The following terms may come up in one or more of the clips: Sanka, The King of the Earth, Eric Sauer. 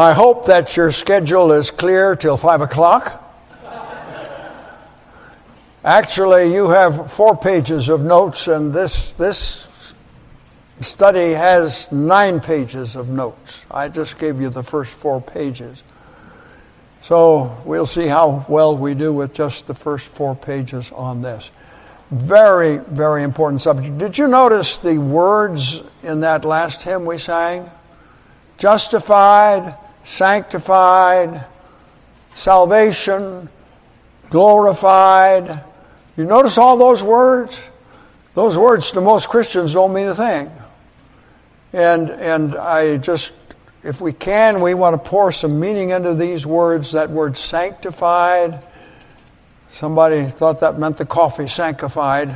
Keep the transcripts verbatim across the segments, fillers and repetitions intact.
I hope that your schedule is clear till five o'clock. Actually, you have four pages of notes, and this this study has nine pages of notes. I just gave you the first four pages. So we'll see how well we do with just the first four pages on this. Very, very important subject. Did you notice the words in that last hymn we sang? Justified, sanctified, salvation, glorified. You notice all those words? Those words to most Christians don't mean a thing. And and I just, if we can, we want to pour some meaning into these words. That word sanctified. Somebody thought that meant the coffee, sanctified.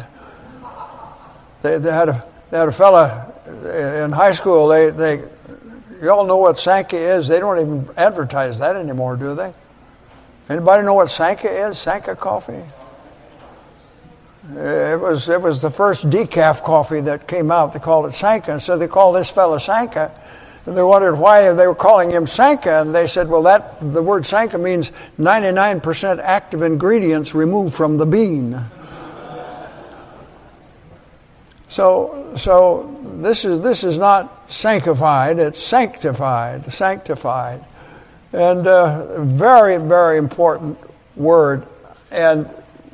They, they had a they had a fella in high school. They they you all know what Sanka is. They don't even advertise that anymore, do they? Anybody know what Sanka is? Sanka coffee. It was it was the first decaf coffee that came out. They called it Sanka, and so they called this fella Sanka. And they wondered why they were calling him Sanka, and they said, well, that the word Sanka means ninety-nine percent active ingredients removed from the bean. so so this is this is not sanctified, it's sanctified, sanctified. And a very, very important word. And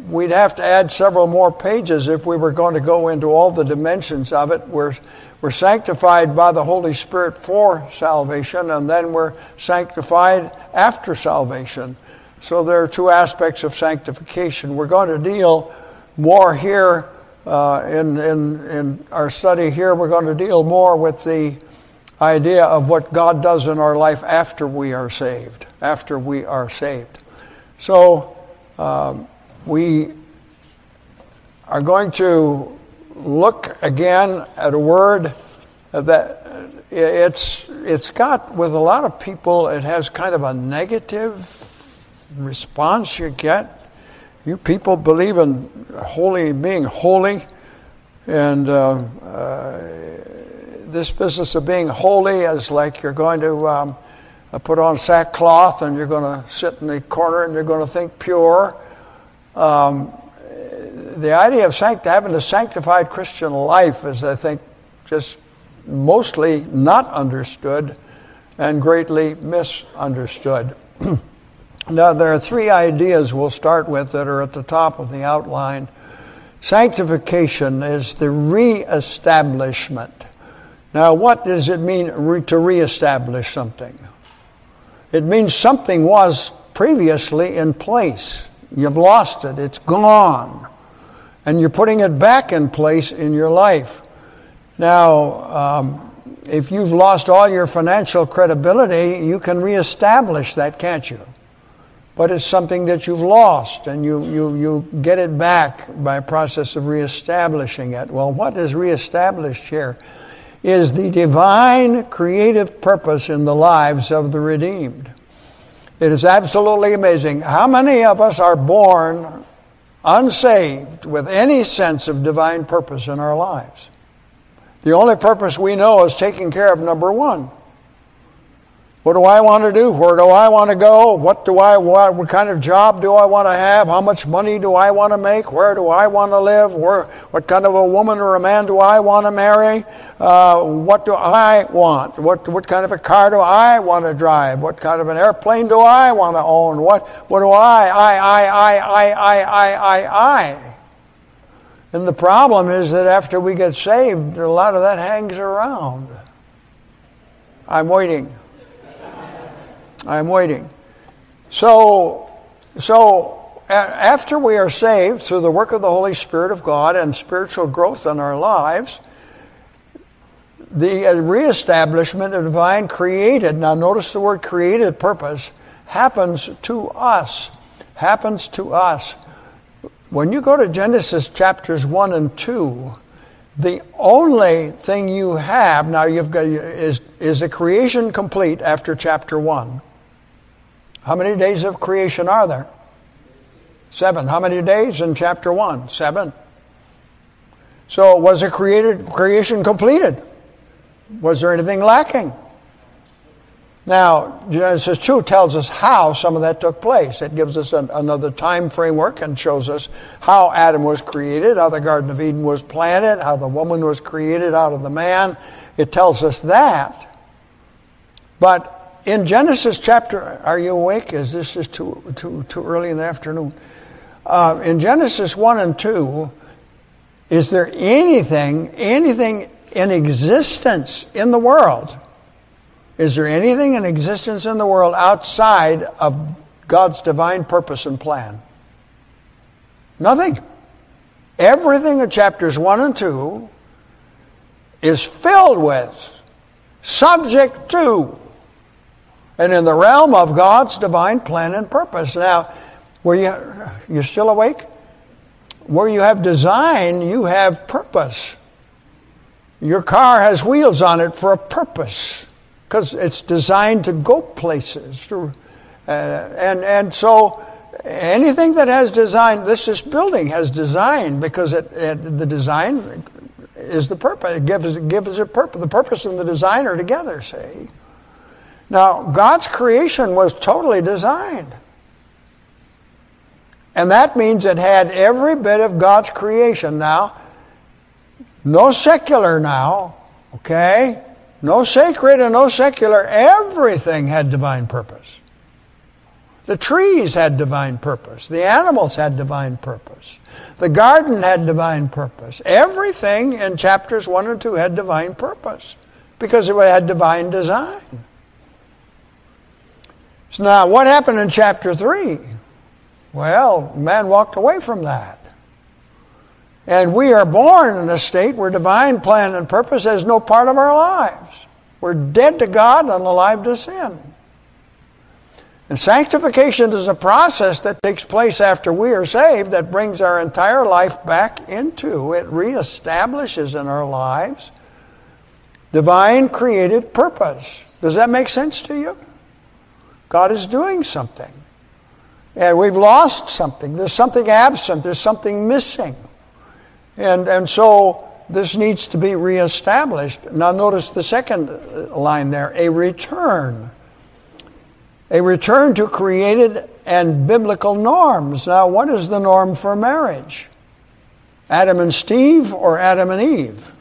we'd have to add several more pages if we were going to go into all the dimensions of it. We're We're sanctified by the Holy Spirit for salvation, and then we're sanctified after salvation. So there are two aspects of sanctification. We're going to deal more here uh, in, in, in our study here. We're going to deal more with the idea of what God does in our life after we are saved, after we are saved. So um, we are going to look again at a word that it's it's got, with a lot of people, it has kind of a negative response you get. You people believe in holy, being holy, and uh, uh, this business of being holy is like you're going to um, put on sackcloth and you're going to sit in the corner and you're going to think pure. Um, The idea of sanct- having a sanctified Christian life is, I think, just mostly not understood and greatly misunderstood. Now, there are three ideas we'll start with that are at the top of the outline. Sanctification is the reestablishment. Now, what does it mean re- to reestablish something? It means something was previously in place. You've lost it. It's gone. And you're putting it back in place in your life. Now, um, if you've lost all your financial credibility, you can reestablish that, can't you? But it's something that you've lost, and you, you, you get it back by a process of reestablishing it. Well, what is reestablished here is the divine creative purpose in the lives of the redeemed. It is absolutely amazing. How many of us are born unsaved with any sense of divine purpose in our lives? The only purpose we know is taking care of number one. What do I want to do? Where do I want to go? What do I want? What kind of job do I want to have? How much money do I want to make? Where do I want to live? Where? What kind of a woman or a man do I want to marry? Uh, what do I want? What what kind of a car do I want to drive? What kind of an airplane do I want to own? What what do I I I I I I I I I? And the problem is that after we get saved, a lot of that hangs around. I'm waiting. I'm waiting. So, so after we are saved through the work of the Holy Spirit of God and spiritual growth in our lives, the reestablishment of divine created, now notice the word created purpose, happens to us, happens to us. When you go to Genesis chapters one and two, the only thing you have, now you've got, is, is the creation complete after chapter one? How many days of creation are there? Seven. How many days in chapter one? Seven. So was the created, creation completed? Was there anything lacking? Now, Genesis two tells us how some of that took place. It gives us an, another time framework and shows us how Adam was created, how the Garden of Eden was planted, how the woman was created out of the man. It tells us that. But in Genesis chapter, are you awake? Is this is too too too early in the afternoon? Uh, in Genesis one and two, is there anything, anything in existence in the world? Is there anything in existence in the world outside of God's divine purpose and plan? Nothing. Everything in chapters one and two is filled with, subject to, and in the realm of God's divine plan and purpose. Now, were you, you're still awake? Where you have design, you have purpose. Your car has wheels on it for a purpose, because it's designed to go places. Uh, and and so anything that has design, this this building has design, because it, it the design is the purpose. It gives it gives it purpose. The purpose and the design are together, see. Now, God's creation was totally designed. And that means it had every bit of God's creation now. No secular now, okay? No sacred and no secular. Everything had divine purpose. The trees had divine purpose. The animals had divine purpose. The garden had divine purpose. Everything in chapters one and two had divine purpose, because it had divine design. So now, what happened in chapter three? Well, man walked away from that. And we are born in a state where divine plan and purpose is no part of our lives. We're dead to God and alive to sin. And sanctification is a process that takes place after we are saved that brings our entire life back into it, reestablishes in our lives divine created purpose. Does that make sense to you? God is doing something. And we've lost something. There's something absent. There's something missing. And and so this needs to be reestablished. Now notice the second line there, a return. A return to created and biblical norms. Now what is the norm for marriage? Adam and Steve or Adam and Eve?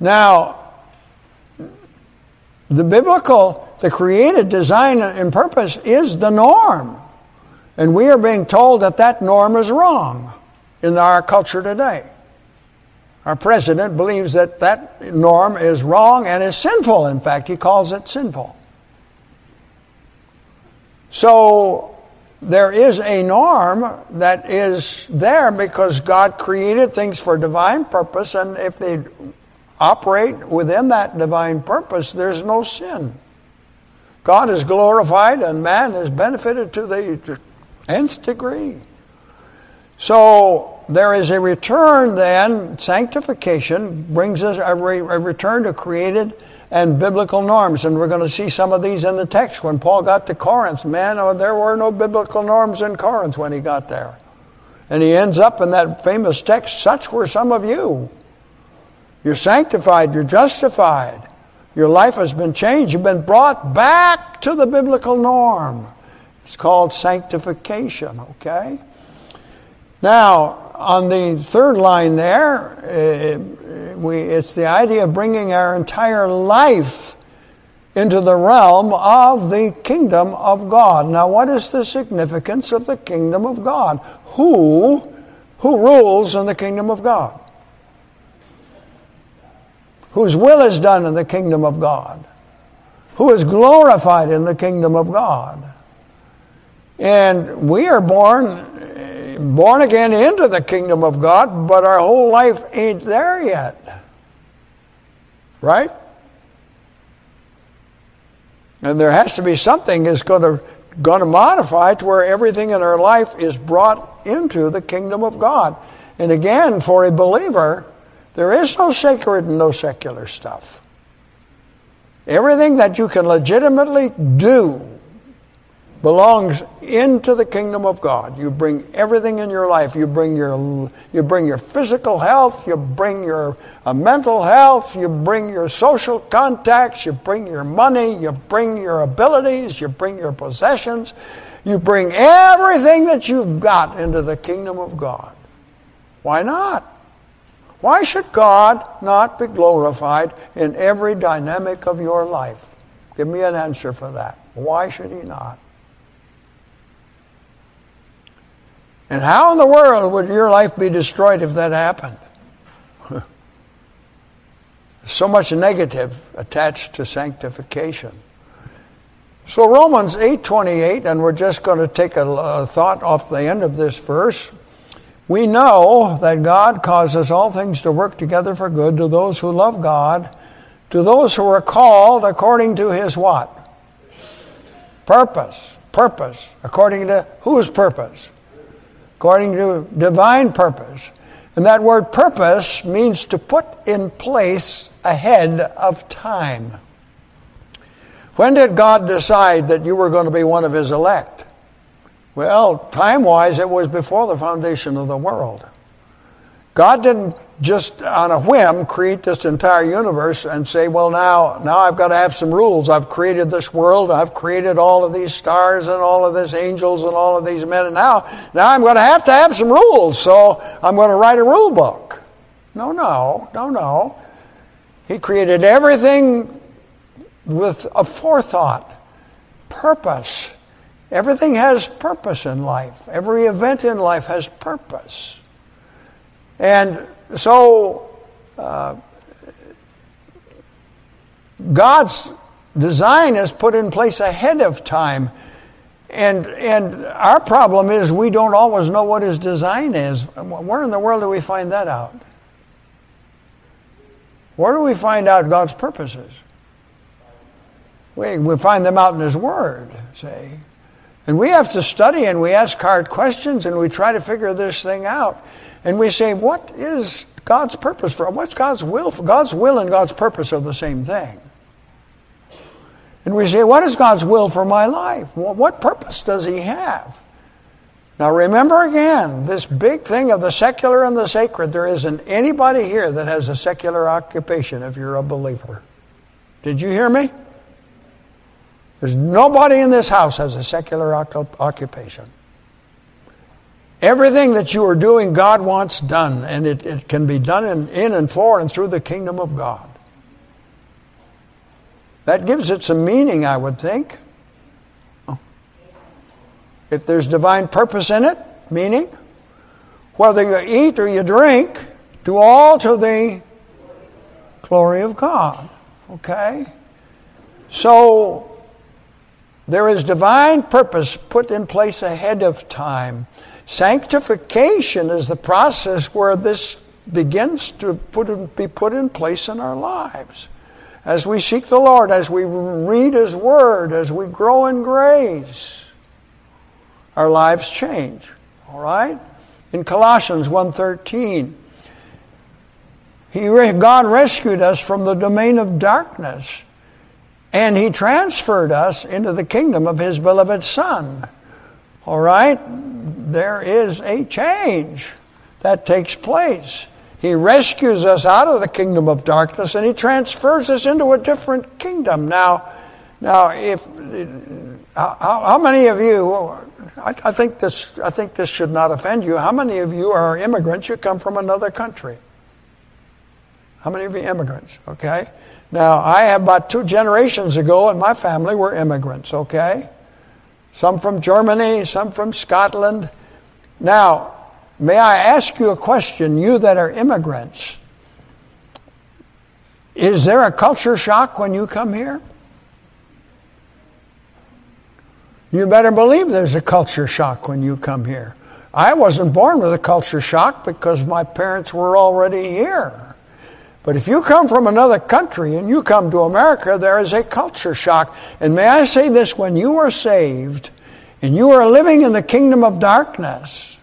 Now, the biblical, the created design and purpose is the norm. And we are being told that that norm is wrong in our culture today. Our president believes that that norm is wrong and is sinful. In fact, he calls it sinful. So there is a norm that is there because God created things for divine purpose, and if they operate within that divine purpose, there's no sin. God is glorified and man is benefited to the nth degree. So there is a return then. Sanctification brings us a, re- a return to created and biblical norms. And we're going to see some of these in the text. When Paul got to Corinth, man, oh, there were no biblical norms in Corinth when he got there. And he ends up in that famous text, such were some of you. You're sanctified, you're justified. Your life has been changed. You've been brought back to the biblical norm. It's called sanctification, okay? Now, on the third line there, it, we, it's the idea of bringing our entire life into the realm of the kingdom of God. Now, what is the significance of the kingdom of God? Who, who rules in the kingdom of God? Whose will is done in the kingdom of God? Who is glorified in the kingdom of God? And we are born... born again into the kingdom of God, but our whole life ain't there yet. Right? And there has to be something that's going to going to modify to where everything in our life is brought into the kingdom of God. And again, for a believer, there is no sacred and no secular stuff. Everything that you can legitimately do belongs into the kingdom of God. You bring everything in your life. You bring your you bring your physical health. You bring your uh, mental health. You bring your social contacts. You bring your money. You bring your abilities. You bring your possessions. You bring everything that you've got into the kingdom of God. Why not? Why should God not be glorified in every dynamic of your life? Give me an answer for that. Why should he not? And how in the world would your life be destroyed if that happened? So much negative attached to sanctification. So Romans eight twenty-eight, and we're just going to take a, a thought off the end of this verse. We know that God causes all things to work together for good to those who love God, to those who are called according to his what? Purpose. Purpose. According to whose purpose? According to divine purpose. And that word purpose means to put in place ahead of time. When did God decide that you were going to be one of his elect? Well, time-wise, it was before the foundation of the world. God didn't just on a whim create this entire universe and say, well, now, now I've got to have some rules. I've created this world. I've created all of these stars and all of these angels and all of these men. And now, now I'm going to have to have some rules, so I'm going to write a rule book. No, no, no, no. He created everything with a forethought, purpose. Everything has purpose in life. Every event in life has purpose. And so uh, God's design is put in place ahead of time. And and our problem is we don't always know what his design is. Where in the world do we find that out? Where do we find out God's purposes? We, we find them out in his word, see. And we have to study and we ask hard questions and we try to figure this thing out. And we say, what is God's purpose for? What's God's will for? God's will and God's purpose are the same thing. And we say, what is God's will for my life? What purpose does he have? Now remember again, this big thing of the secular and the sacred. There isn't anybody here that has a secular occupation if you're a believer. Did you hear me? There's nobody in this house has a secular occupation. Everything that you are doing, God wants done, and it, it can be done in, in and for and through the kingdom of God. That gives it some meaning, I would think. If there's divine purpose in it, meaning, whether you eat or you drink, do all to the glory of God. Okay? So, there is divine purpose put in place ahead of time. Sanctification is the process where this begins to put in, be put in place in our lives. As we seek the Lord, as we read his word, as we grow in grace, our lives change. All right? In Colossians one thirteen, he, God rescued us from the domain of darkness, and he transferred us into the kingdom of his beloved Son. All right? There is a change that takes place. He rescues us out of the kingdom of darkness and he transfers us into a different kingdom. Now, now, if how, how many of you, I, I think this, I think this should not offend you. How many of you are immigrants? You come from another country. How many of you immigrants? Okay. Now, I have about two generations ago and my family were immigrants. Okay. Some from Germany, some from Scotland. Now, may I ask you a question, you that are immigrants? Is there a culture shock when you come here? You better believe there's a culture shock when you come here. I wasn't born with a culture shock because my parents were already here. But if you come from another country and you come to America, there is a culture shock. And may I say this, when you are saved and you are living in the kingdom of darkness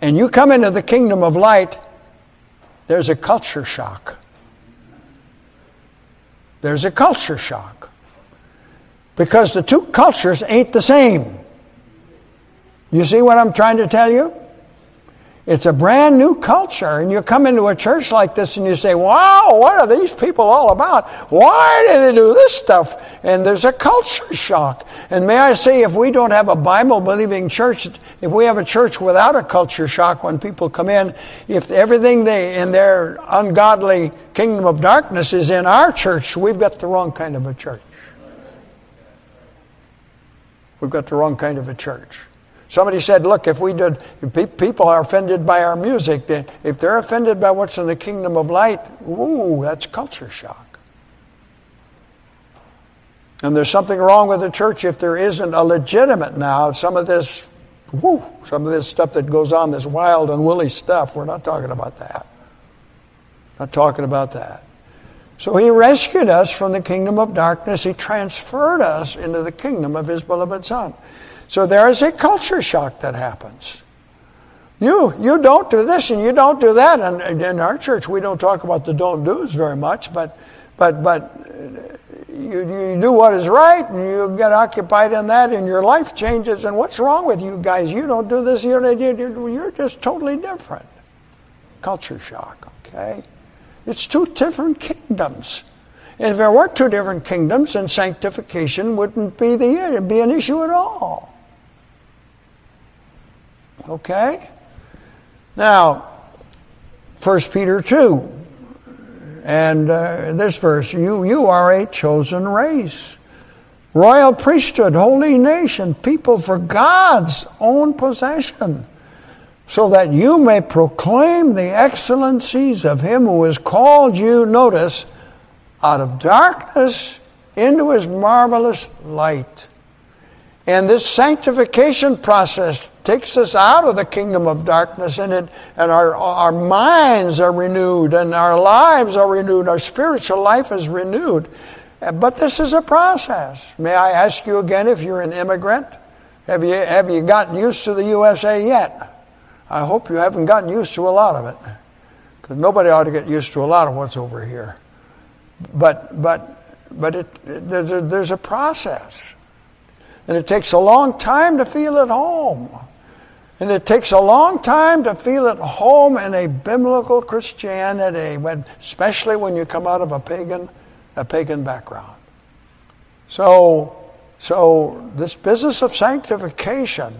and you come into the kingdom of light, there's a culture shock. There's a culture shock. because the two cultures ain't the same. You see what I'm trying to tell you? It's a brand new culture, and you come into a church like this and you say, wow, what are these people all about? Why do they do this stuff? And there's a culture shock. And may I say, if we don't have a Bible-believing church, if we have a church without a culture shock when people come in, if everything they in their ungodly kingdom of darkness is in our church, we've got the wrong kind of a church. We've got the wrong kind of a church. Somebody said, look, if we did, if people are offended by our music, they, if they're offended by what's in the kingdom of light, ooh, that's culture shock. And there's something wrong with the church if there isn't a legitimate now, some of this, woo, some of this stuff that goes on, this wild and woolly stuff, we're not talking about that. Not talking about that. So he rescued us from the kingdom of darkness. He transferred us into the kingdom of his beloved Son. So there is a culture shock that happens. You you don't do this and you don't do that. And in our church, we don't talk about the don't do's very much, but but but you, you do what is right and you get occupied in that and your life changes. And what's wrong with you guys? You don't do this. You don't, you're just totally different. Culture shock, okay? It's two different kingdoms. And if there were two different kingdoms, then sanctification wouldn't be the it'd be an issue at all. Okay? Now, First Peter two, and uh, in this verse, you, you are a chosen race, royal priesthood, holy nation, people for God's own possession, so that you may proclaim the excellencies of him who has called you, notice, out of darkness into his marvelous light. And this sanctification process takes us out of the kingdom of darkness, and it and our our minds are renewed, and our lives are renewed, our spiritual life is renewed. But this is a process. May I ask you again, if you're an immigrant, have you have you gotten used to the U S A yet? I hope you haven't gotten used to a lot of it, because nobody ought to get used to a lot of what's over here. But but but it, it there's, a, there's a process, and it takes a long time to feel at home. And it takes a long time to feel at home in a biblical Christianity, when, especially when you come out of a pagan, a pagan background. So, so this business of sanctification,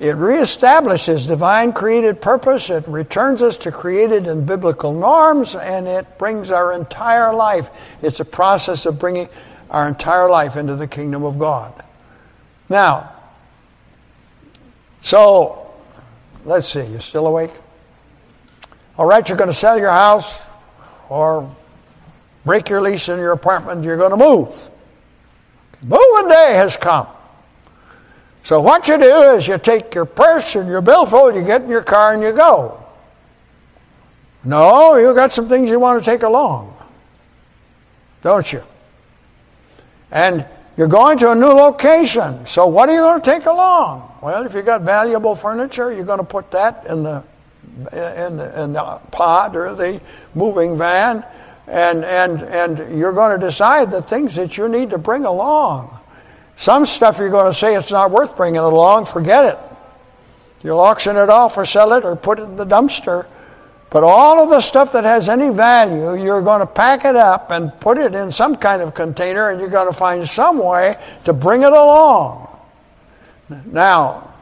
it reestablishes divine created purpose, it returns us to created and biblical norms, and it brings our entire life. It's a process of bringing our entire life into the kingdom of God. Now, so, let's see, you still awake? All right, you're going to sell your house or break your lease in your apartment. You're going to move. Moving day has come. So what you do is you take your purse and your billfold, you get in your car and you go. No, you got some things you want to take along, don't you? And you're going to a new location, so what are you going to take along? Well, if you got valuable furniture, you're going to put that in the in the in the pod or the moving van, and and and you're going to decide the things that you need to bring along. Some stuff you're going to say it's not worth bringing along, forget it. You'll auction it off or sell it or put it in the dumpster. But all of the stuff that has any value, you're going to pack it up and put it in some kind of container, and you're going to find some way to bring it along. Now,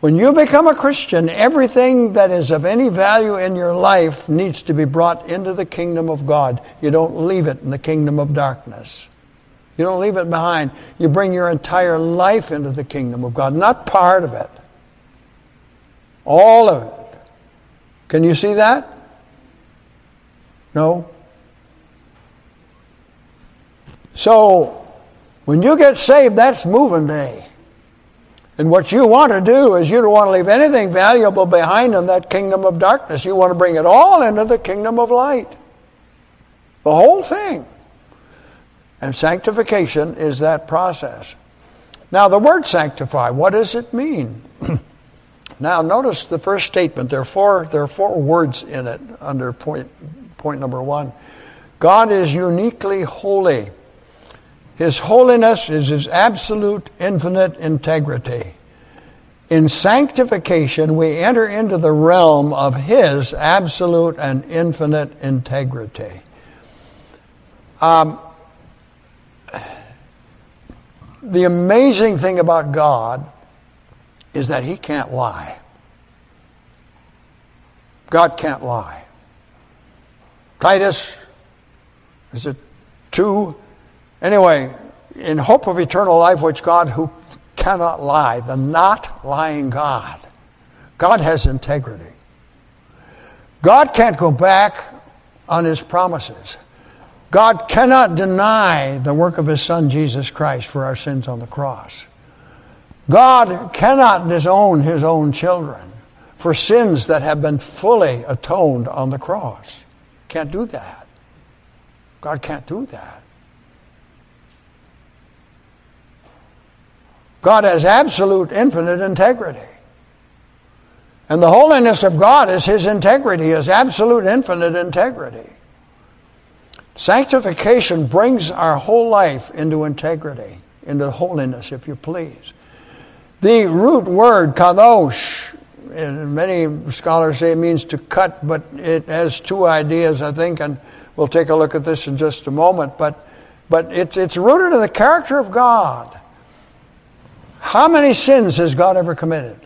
when you become a Christian, everything that is of any value in your life needs to be brought into the kingdom of God. You don't leave it in the kingdom of darkness. You don't leave it behind. You bring your entire life into the kingdom of God, not part of it. All of it. Can you see that? No? So, when you get saved, that's moving day. And what you want to do is you don't want to leave anything valuable behind in that kingdom of darkness. You want to bring it all into the kingdom of light. The whole thing. And sanctification is that process. Now, the word sanctify, what does it mean? Now, notice the first statement. There are four, there are four words in it under point, point number one. God is uniquely holy. His holiness is His absolute, infinite integrity. In sanctification, we enter into the realm of His absolute and infinite integrity. Um, the amazing thing about God is that He can't lie. God can't lie. Titus, is it two? Anyway, in hope of eternal life, which God who cannot lie, the not lying God. God has integrity. God can't go back on His promises. God cannot deny the work of His Son, Jesus Christ, for our sins on the cross. God cannot disown His own children for sins that have been fully atoned on the cross. Can't do that. God can't do that. God has absolute, infinite integrity. And the holiness of God is His integrity, His absolute, infinite integrity. Sanctification brings our whole life into integrity, into holiness, if you please. The root word, kadosh, and many scholars say it means to cut, but it has two ideas, I think, and we'll take a look at this in just a moment. But, but it's, it's rooted in the character of God. How many sins has God ever committed?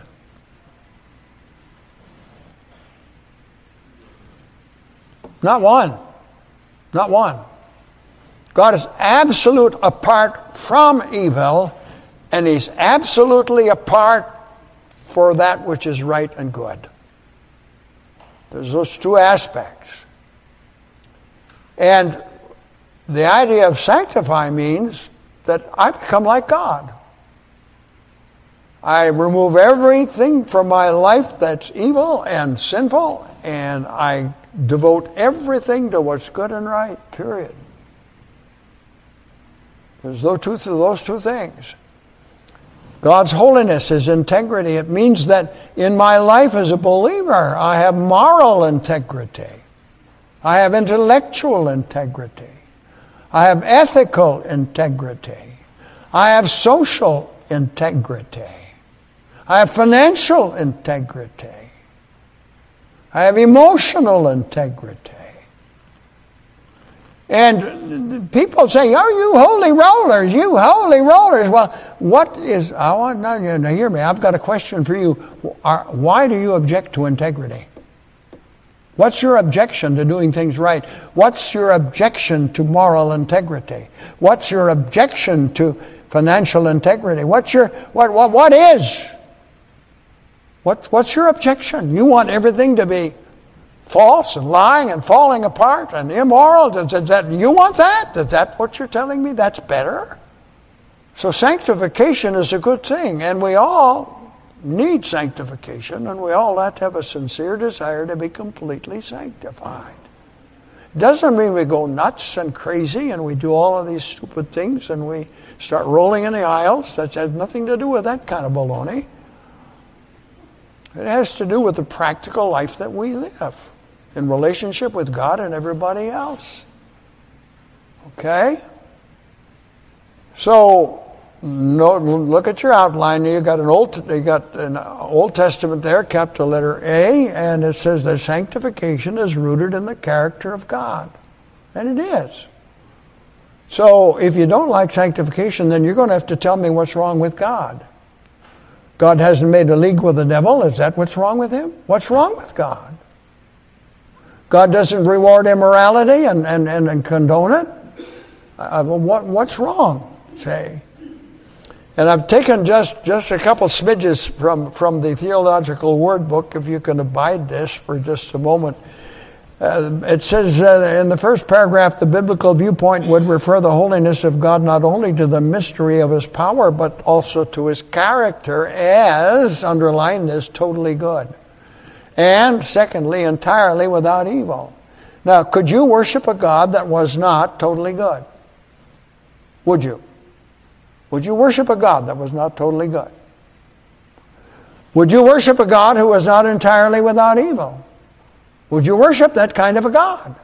Not one. Not one. God is absolute apart from evil, and He's absolutely apart for that which is right and good. There's those two aspects. And the idea of sanctify means that I become like God. I remove everything from my life that's evil and sinful, and I devote everything to what's good and right, period. There's those two, those two things. God's holiness is integrity. It means that in my life as a believer, I have moral integrity. I have intellectual integrity. I have ethical integrity. I have social integrity. I have financial integrity. I have emotional integrity. And people say, "Oh, you holy rollers, you holy rollers." Well, what is, I want, now hear me, I've got a question for you. Why do you object to integrity? What's your objection to doing things right? What's your objection to moral integrity? What's your objection to financial integrity? What's your, what, what, what is? What, what's your objection? You want everything to be false and lying and falling apart and immoral? Does, does that, you want that? Is that what you're telling me? That's better? So sanctification is a good thing, and we all need sanctification, and we all have to have a sincere desire to be completely sanctified. Doesn't mean we go nuts and crazy and we do all of these stupid things and we start rolling in the aisles. That has nothing to do with that kind of baloney. It has to do with the practical life that we live in relationship with God and everybody else. Okay? So, no, look at your outline. You got an old, you got an Old Testament there, capital letter A, and it says that sanctification is rooted in the character of God, and it is. So, if you don't like sanctification, then you're going to have to tell me what's wrong with God. God hasn't made a league with the devil. Is that what's wrong with Him? What's wrong with God? God doesn't reward immorality and, and, and, and condone it. Uh, what, what's wrong, say? And I've taken just, just a couple smidges from, from the Theological Word Book, if you can abide this for just a moment. Uh, it says uh, in the first paragraph, the biblical viewpoint would refer the holiness of God not only to the mystery of His power, but also to His character as, underline this, totally good. And secondly, entirely without evil. Now, could you worship a God that was not totally good? Would you? Would you worship a God that was not totally good? Would you worship a God who was not entirely without evil? Would you worship that kind of a God?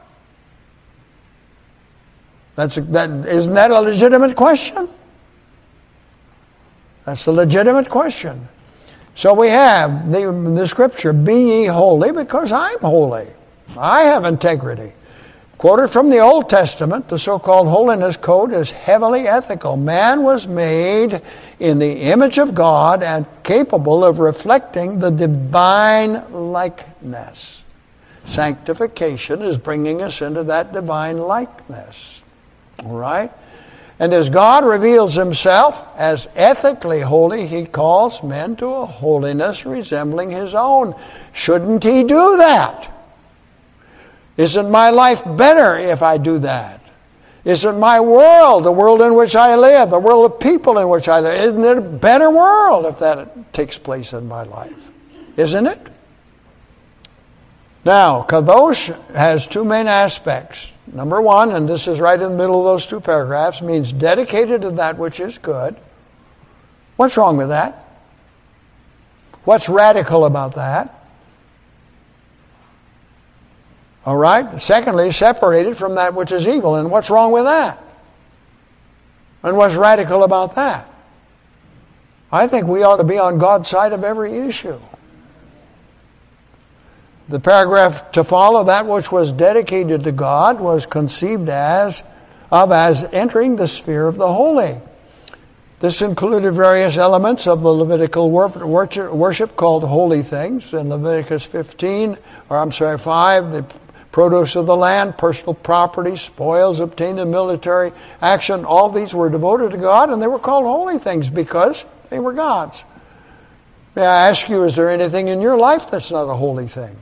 That's a, that, isn't that a legitimate question? That's a legitimate question. So we have the, the scripture, be ye holy because I'm holy. I have integrity. Quoted from the Old Testament, the so-called holiness code is heavily ethical. Man was made in the image of God and capable of reflecting the divine likeness. Sanctification is bringing us into that divine likeness. All right? And as God reveals himself as ethically holy, he calls men to a holiness resembling his own. Shouldn't he do that? Isn't my life better if I do that? Isn't my world, the world in which I live, the world of people in which I live, isn't it a better world if that takes place in my life? Isn't it? Now, kadosh has two main aspects. Number one, and this is right in the middle of those two paragraphs, means dedicated to that which is good. What's wrong with that? What's radical about that? All right? Secondly, separated from that which is evil. And what's wrong with that? And what's radical about that? I think we ought to be on God's side of every issue. The paragraph to follow, that which was dedicated to God was conceived as of as entering the sphere of the holy. This included various elements of the Levitical worship called holy things. In Leviticus fifteen, or I'm sorry, five, the produce of the land, personal property, spoils obtained in military action, all these were devoted to God and they were called holy things because they were God's. May I ask you, is there anything in your life that's not a holy thing?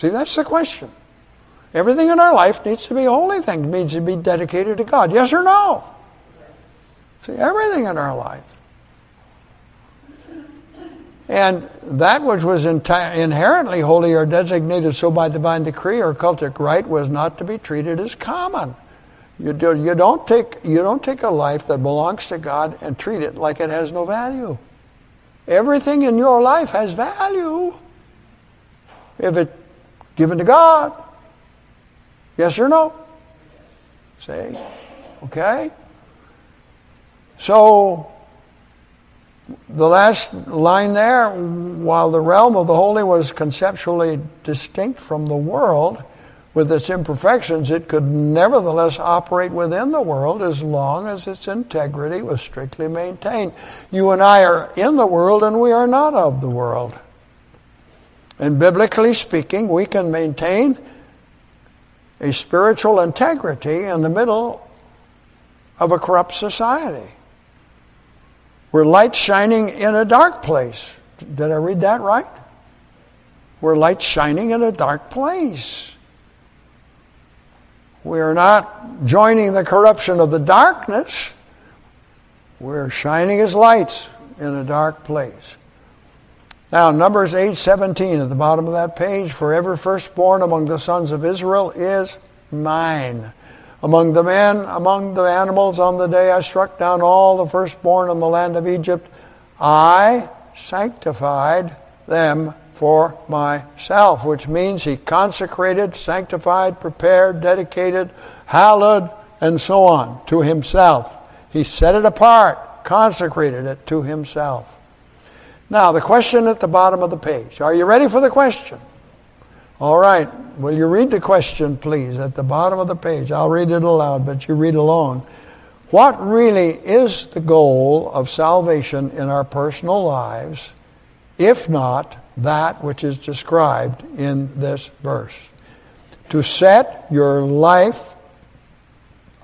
See, that's the question. Everything in our life needs to be a holy thing. It needs to be dedicated to God. Yes or no? See, everything in our life. And that which was enti- inherently holy or designated so by divine decree or cultic rite was not to be treated as common. You, do, you, don't take, you don't take a life that belongs to God and treat it like it has no value. Everything in your life has value if it's given to God. Yes or no? See? Okay? So, the last line there, while the realm of the holy was conceptually distinct from the world, with its imperfections, it could nevertheless operate within the world as long as its integrity was strictly maintained. You and I are in the world and we are not of the world. And biblically speaking, we can maintain a spiritual integrity in the middle of a corrupt society. We're light shining in a dark place. Did I read that right? We're light shining in a dark place. We are not joining the corruption of the darkness. We're shining as lights in a dark place. Now, Numbers eight seventeen at the bottom of that page, forever firstborn among the sons of Israel is mine. Among the men, among the animals, on the day I struck down all the firstborn in the land of Egypt, I sanctified them for myself, which means he consecrated, sanctified, prepared, dedicated, hallowed, and so on to himself. He set it apart, consecrated it to himself. Now, the question at the bottom of the page. Are you ready for the question? All right. Will you read the question, please, at the bottom of the page? I'll read it aloud, but you read along. What really is the goal of salvation in our personal lives, if not that which is described in this verse? To set your life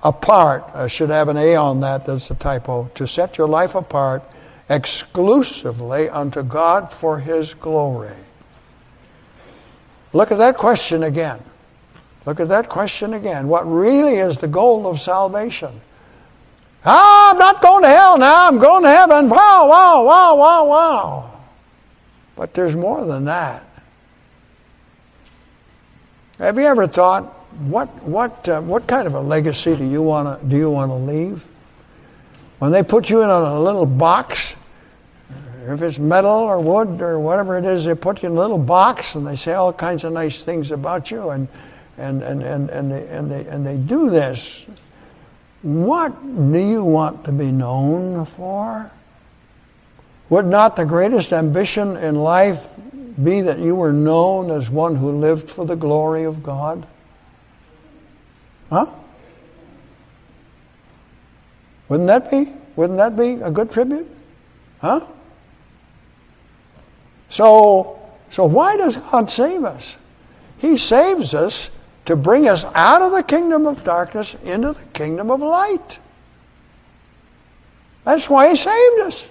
apart. I should have an A on that. That's a typo. To set your life apart exclusively unto God for His glory. Look at that question again. Look at that question again. What really is the goal of salvation? Ah, I'm not going to hell now. I'm going to heaven. Wow, wow, wow, wow, wow. But there's more than that. Have you ever thought, what what uh, what kind of a legacy do you want to do you want to leave? When they put you in a little box, if it's metal or wood or whatever it is, they put you in a little box and they say all kinds of nice things about you, and and and and and they and they and they do this. What do you want to be known for? Would not the greatest ambition in life be that you were known as one who lived for the glory of God? Huh? Wouldn't that be? Wouldn't that be a good tribute? Huh? So, so why does God save us? He saves us to bring us out of the kingdom of darkness into the kingdom of light. That's why He saved us.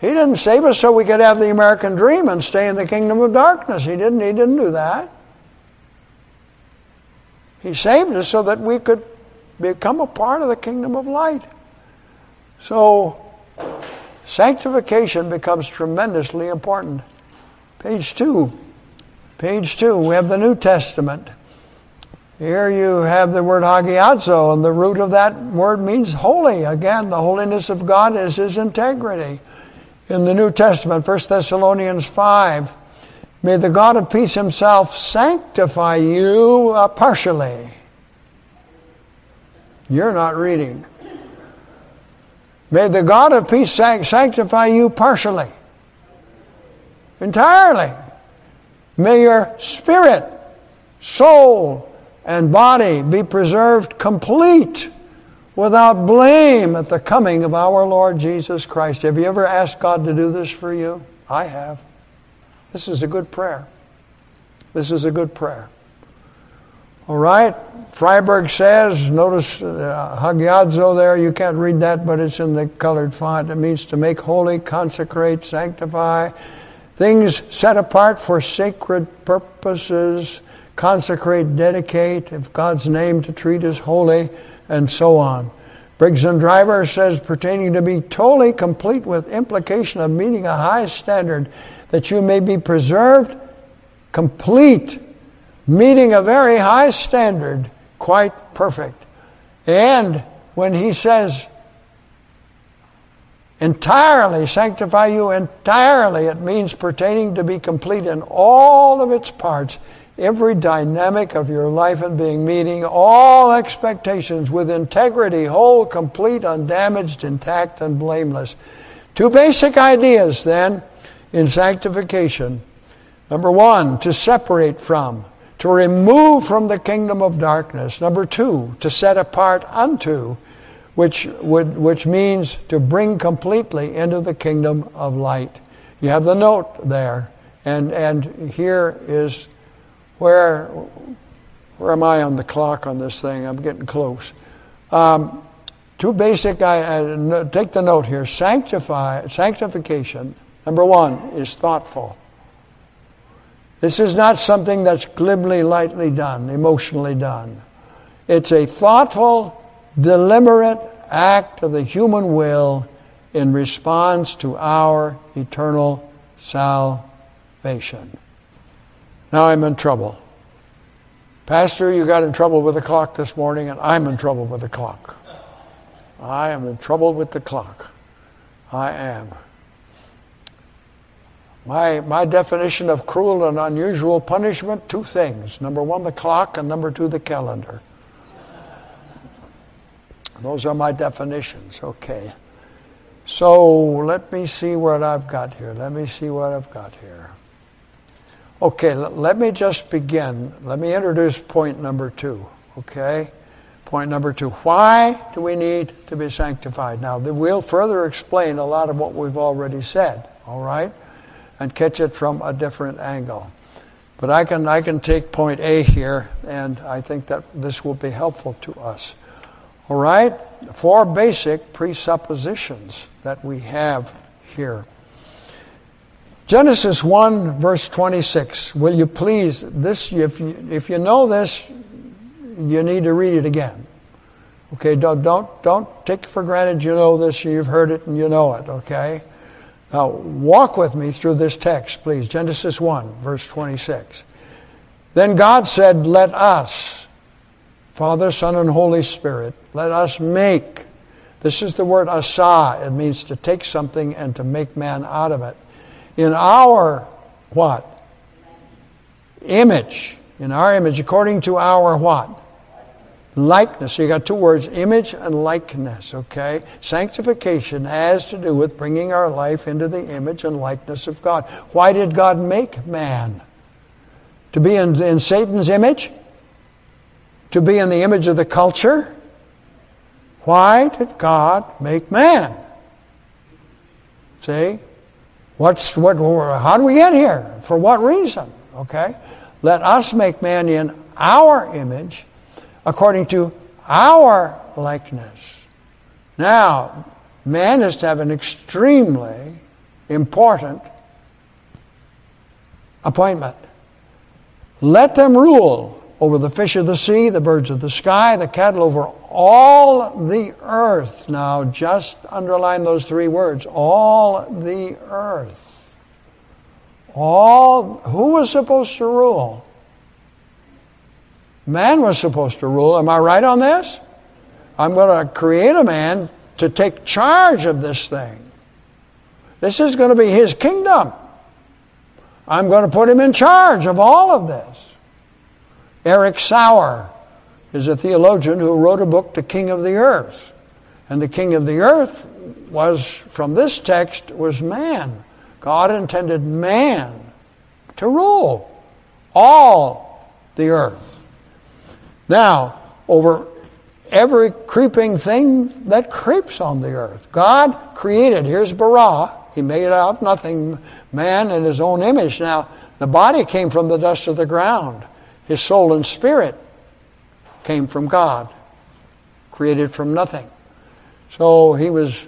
He didn't save us so we could have the American dream and stay in the kingdom of darkness. He didn't, he didn't do that. He saved us so that we could become a part of the kingdom of light. So, sanctification becomes tremendously important. Page two. Page two, we have the New Testament. Here you have the word hagiazo, and the root of that word means holy. Again, the holiness of God is His integrity. In the New Testament, First Thessalonians five, may the God of peace Himself sanctify you uh, partially. You're not reading. May the God of peace sanctify you partially, entirely. May your spirit, soul, and body be preserved complete without blame at the coming of our Lord Jesus Christ. Have you ever asked God to do this for you? I have. This is a good prayer. This is a good prayer. All right. Freiberg says, notice uh, hagiazo there. You can't read that, but it's in the colored font. It means to make holy, consecrate, sanctify. Things set apart for sacred purposes, consecrate, dedicate, if God's name to treat as holy, and so on. Briggs and Driver says, pertaining to be totally complete with implication of meeting a high standard, that you may be preserved, complete, meeting a very high standard, quite perfect. And when he says, entirely, sanctify you entirely, it means pertaining to be complete in all of its parts, every dynamic of your life and being, meeting all expectations with integrity, whole, complete, undamaged, intact, and blameless. Two basic ideas then in sanctification. Number one, to separate from, to remove from the kingdom of darkness. Number two, to set apart unto, which would, which means to bring completely into the kingdom of light. You have the note there, and and here is where where am I on the clock on this thing? I'm getting close. Um, two basic. I, I take the note here. Sanctify sanctification. Number one is thoughtful. This is not something that's glibly, lightly done, emotionally done. It's a thoughtful, deliberate act of the human will in response to our eternal salvation. Now I'm in trouble. Pastor, you got in trouble with the clock this morning, and I'm in trouble with the clock. I am in trouble with the clock. I am. My my definition of cruel and unusual punishment, two things. Number one, the clock, and number two, the calendar. Those are my definitions. Okay. So let me see what I've got here. Let me see what I've got here. Okay, l- let me just begin. Let me introduce point number two. Okay? Point number two. Why do we need to be sanctified? Now, we'll further explain a lot of what we've already said, all right? And catch it from a different angle. But I can I can take point A here, and I think that this will be helpful to us. All right, four basic presuppositions that we have here. Genesis one, verse twenty-six. Will you please, this if you, if you know this, you need to read it again. Okay, don't don't don't take for granted you know this, you've heard it and you know it, okay? Now, walk with me through this text, please. Genesis one, verse twenty-six. Then God said, let us, Father, Son, and Holy Spirit, let us make. This is the word asa. It means to take something and to make man out of it. In our, what? Image. in our image, according to our what? Likeness. So you got two words, image and likeness, okay? Sanctification has to do with bringing our life into the image and likeness of God. Why did God make man? To be in, in Satan's image? To be in the image of the culture? Why did God make man? See? What's, what, how do we get here? For what reason? Okay? Let us make man in our image, according to our likeness. Now, man is to have an extremely important appointment. Let them rule over the fish of the sea, the birds of the sky, the cattle, over all the earth. Now, just underline those three words, all the earth. All, who was supposed to rule? Man was supposed to rule. Am I right on this? I'm going to create a man to take charge of this thing. This is going to be his kingdom. I'm going to put him in charge of all of this. Eric Sauer is a theologian who wrote a book, The King of the Earth. And the King of the Earth was, from this text, was man. God intended man to rule all the earth. Now, over every creeping thing that creeps on the earth. God created, here's bara, he made out of nothing, man in his own image. Now, the body came from the dust of the ground. His soul and spirit came from God, created from nothing. So he was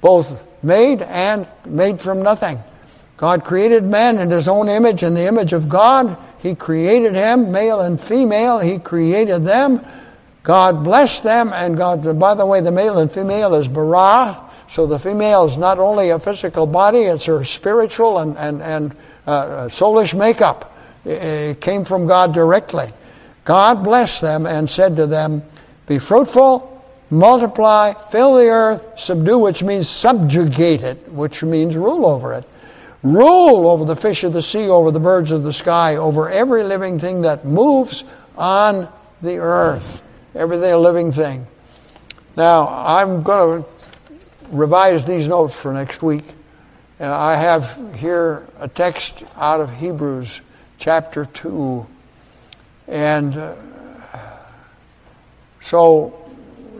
both made and made from nothing. God created man in his own image, in the image of God. He created him, male and female. He created them. God blessed them. And God, by the way, the male and female is bara. So the female is not only a physical body, it's her spiritual and, and, and uh, soulish makeup. It came from God directly. God blessed them and said to them, be fruitful, multiply, fill the earth, subdue, which means subjugate it, which means rule over it. Rule over the fish of the sea, over the birds of the sky, over every living thing that moves on the earth. Everything, a living thing. Now, I'm going to revise these notes for next week. And I have here a text out of Hebrews chapter two. And uh, so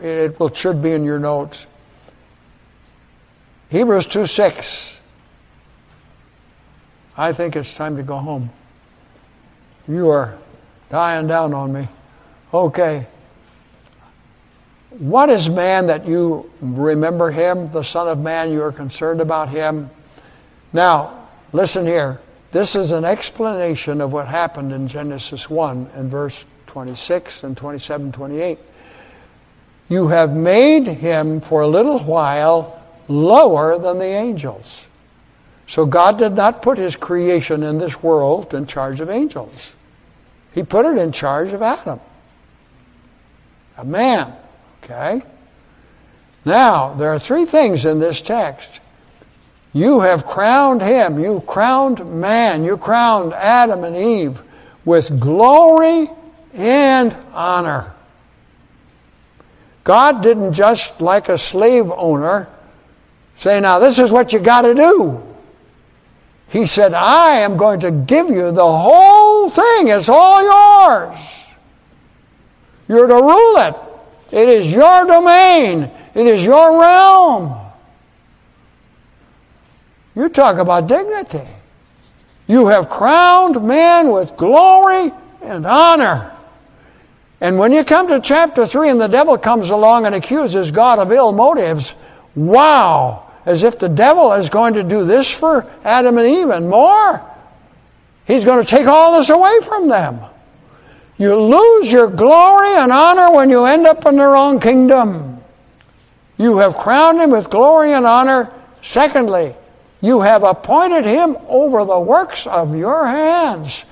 it will, should be in your notes. Hebrews two six. I think it's time to go home. You are dying down on me. Okay. What is man that you remember him? The Son of Man, you are concerned about him. Now, listen here. This is an explanation of what happened in Genesis one and verse twenty-six and twenty-seven, twenty-eight. You have made him for a little while lower than the angels. So God did not put his creation in this world in charge of angels. He put it in charge of Adam, a man, okay? Now, there are three things in this text. You have crowned him, you crowned man, you crowned Adam and Eve with glory and honor. God didn't just, like a slave owner, say, now this is what you got to do. He said, I am going to give you the whole thing. It's all yours. You're to rule it. It is your domain. It is your realm. You talk about dignity. You have crowned man with glory and honor. And when you come to chapter three and the devil comes along and accuses God of ill motives, wow. As if the devil is going to do this for Adam and Eve and more. He's going to take all this away from them. You lose your glory and honor when you end up in the wrong kingdom. You have crowned him with glory and honor. Secondly, you have appointed him over the works of your hands.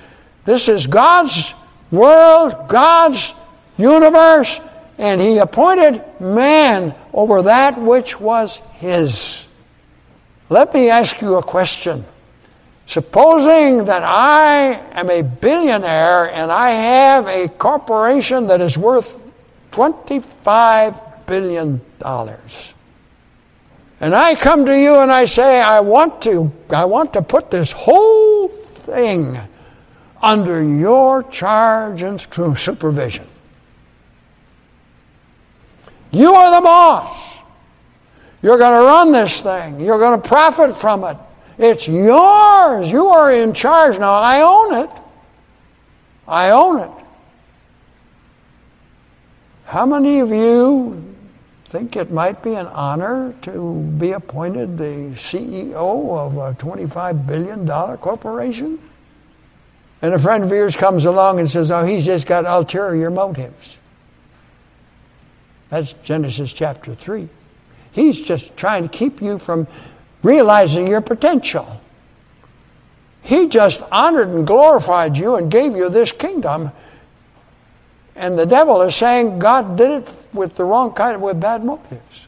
This is God's world, God's universe, and he appointed man over that which was his. Let me ask you a question. Supposing that I am a billionaire and I have a corporation that is worth twenty-five billion dollars. And I come to you and I say, I want to, I want to put this whole thing under your charge and supervision. You are the boss. You're going to run this thing. You're going to profit from it. It's yours. You are in charge. Now, I own it. I own it. How many of you think it might be an honor to be appointed the C E O of a twenty-five billion dollars corporation? And a friend of yours comes along and says, oh, he's just got ulterior motives. That's Genesis chapter three. He's just trying to keep you from realizing your potential. He just honored and glorified you and gave you this kingdom. And the devil is saying God did it with the wrong kind of, with bad motives.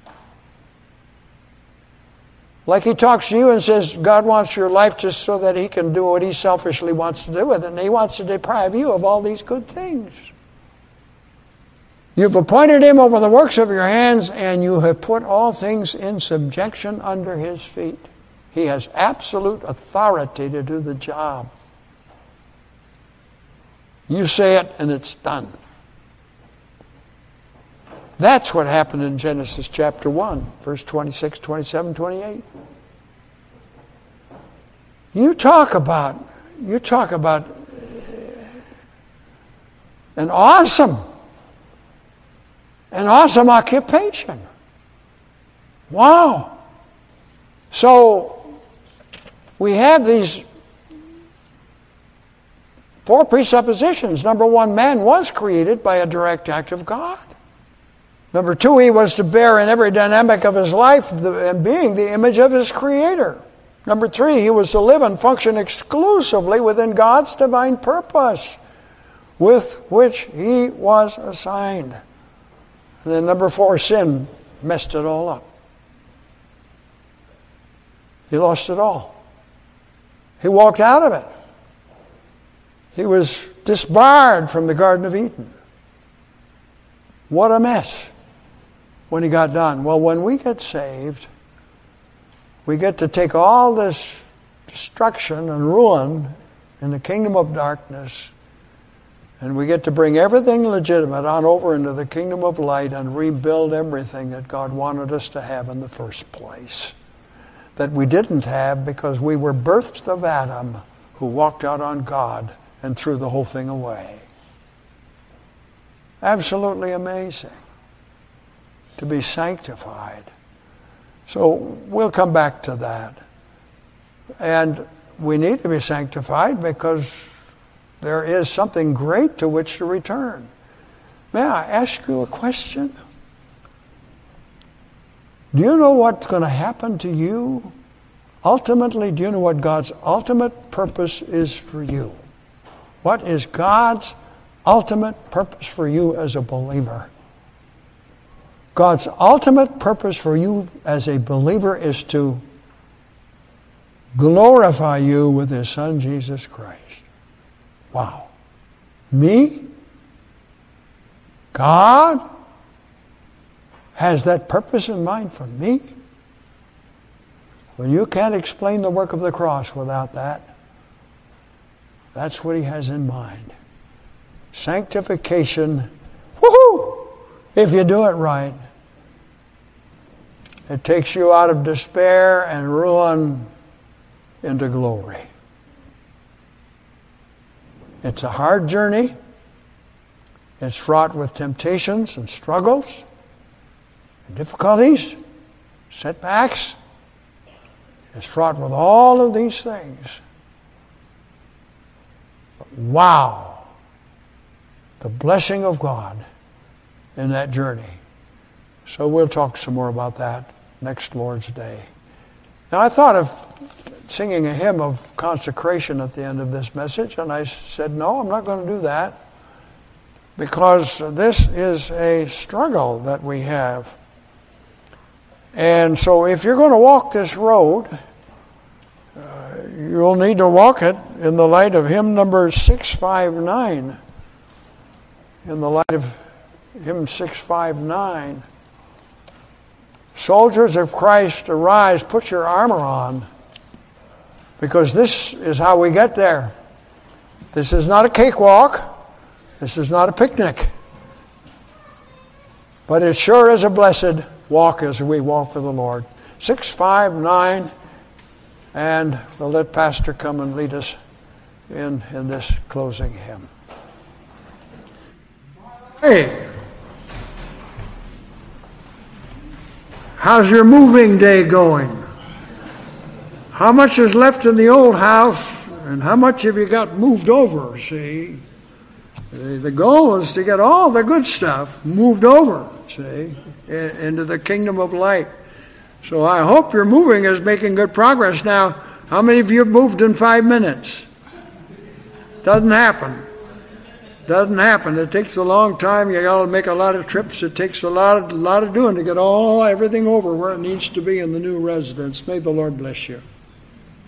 Like he talks to you and says, God wants your life just so that he can do what he selfishly wants to do with it. And he wants to deprive you of all these good things. You've appointed him over the works of your hands, and you have put all things in subjection under his feet. He has absolute authority to do the job. You say it, and it's done. That's what happened in Genesis chapter one, verse twenty-six, twenty-seven, twenty-eight. You talk about, you talk about an awesome, an awesome occupation. Wow. So we have these four presuppositions. Number one, man was created by a direct act of God. Number two, he was to bear in every dynamic of his life the, and being the image of his Creator. Number three, he was to live and function exclusively within God's divine purpose with which he was assigned. And then number four, sin messed it all up. He lost it all. He walked out of it. He was disbarred from the Garden of Eden. What a mess. When he got done. Well, when we get saved, we get to take all this destruction and ruin in the kingdom of darkness, and we get to bring everything legitimate on over into the kingdom of light and rebuild everything that God wanted us to have in the first place, that we didn't have because we were births of Adam, who walked out on God and threw the whole thing away. Absolutely amazing to be sanctified. So we'll come back to that. And we need to be sanctified because there is something great to which to return. May I ask you a question? Do you know what's going to happen to you? Ultimately, do you know what God's ultimate purpose is for you? What is God's ultimate purpose for you as a believer? God's ultimate purpose for you as a believer is to glorify you with his Son, Jesus Christ. Wow. Me? God has that purpose in mind for me? Well, you can't explain the work of the cross without that. That's what he has in mind. Sanctification, woohoo! If you do it right, it takes you out of despair and ruin into glory. It's a hard journey. It's fraught with temptations and struggles, and difficulties, setbacks. It's fraught with all of these things. But wow! The blessing of God in that journey. So we'll talk some more about that next Lord's Day. Now I thought of singing a hymn of consecration at the end of this message, and I said, no, I'm not going to do that, because this is a struggle that we have. And so if you're going to walk this road, uh, you'll need to walk it in the light of hymn number six fifty-nine. In the light of hymn six fifty-nine. Soldiers of Christ, arise, put your armor on, because this is how we get there. This is not a cakewalk. This is not a picnic. But it sure is a blessed walk as we walk with the Lord. six fifty-nine, and we'll let Pastor come and lead us in, in this closing hymn. Hey, how's your moving day going? How much is left in the old house, and how much have you got moved over, see? The goal is to get all the good stuff moved over, see, into the kingdom of light. So I hope your moving is making good progress. Now, how many of you have moved in five minutes? Doesn't happen. Doesn't happen. It takes a long time. You got to make a lot of trips. It takes a lot, a lot of doing to get all everything over where it needs to be in the new residence. May the Lord bless you.